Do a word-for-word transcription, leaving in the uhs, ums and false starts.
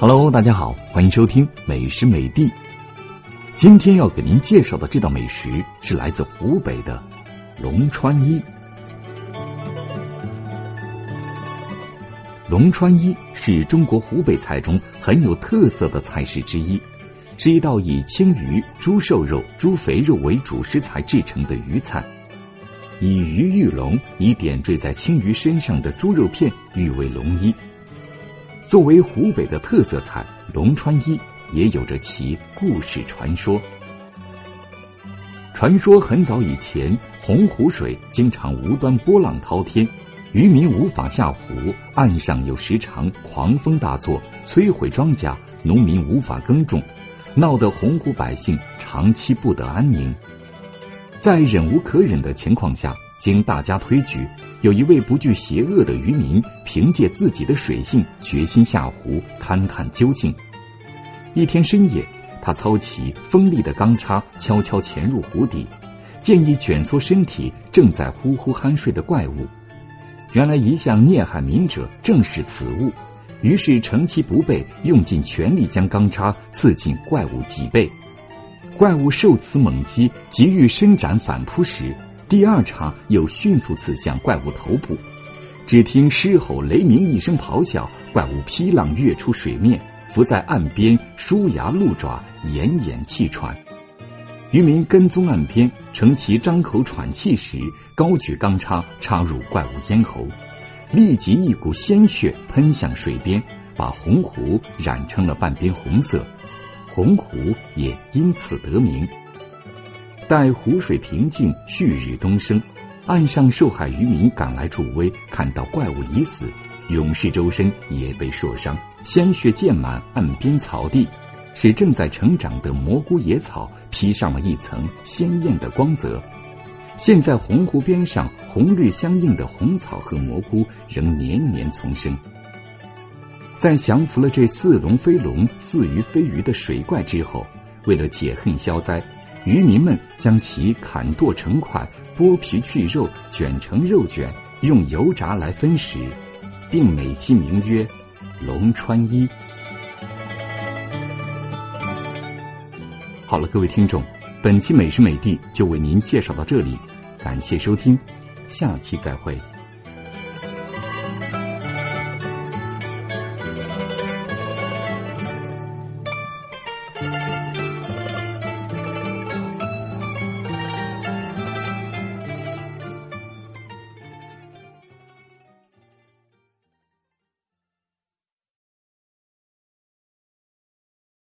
Hello， 大家好，欢迎收听美食美地。今天要给您介绍的这道美食是来自湖北的龙川衣。龙川衣是中国湖北菜中很有特色的菜式之一，是一道以青鱼、猪瘦肉、猪肥肉为主食材制成的鱼菜，以鱼喻龙，以点缀在青鱼身上的猪肉片誉为龙衣。作为湖北的特色菜，龙川衣也有着其故事传说。传说很早以前，洪湖水经常无端波浪滔天，渔民无法下湖，岸上有时常狂风大作，摧毁庄稼，农民无法耕种，闹得洪湖百姓长期不得安宁。在忍无可忍的情况下，经大家推举，有一位不惧邪恶的渔民，凭借自己的水性，决心下湖勘探究竟。一天深夜，他操起锋利的钢叉，悄悄潜入湖底，见一蜷缩身体正在呼呼酣睡的怪物。原来一向孽害民者正是此物，于是趁其不备，用尽全力将钢叉刺进怪物脊背。怪物受此猛击，急欲伸展反扑时，第二叉又迅速刺向怪物头部，只听狮吼雷鸣一声咆哮，怪物劈浪跃出水面，浮在岸边，梳牙露爪，奄奄气喘。渔民跟踪岸边，趁其张口喘气时，高举钢叉插入怪物咽喉，立即一股鲜血喷向水边，把洪湖染成了半边红色，洪湖也因此得名。待湖水平静，旭日东升，岸上受害渔民赶来助威，看到怪物已死，勇士周身也被灼伤，鲜血溅满岸边草地，使正在成长的蘑菇野草披上了一层鲜艳的光泽。现在洪湖边上红绿相映的红草和蘑菇仍年年丛生。在降服了这似龙非龙、似鱼非鱼的水怪之后，为了解恨消灾，渔民们将其砍剁成块，剥皮去肉，卷成肉卷，用油炸来分食，并美其名曰龙川衣。好了，各位听众，本期美食美地就为您介绍到这里，感谢收听，下期再会。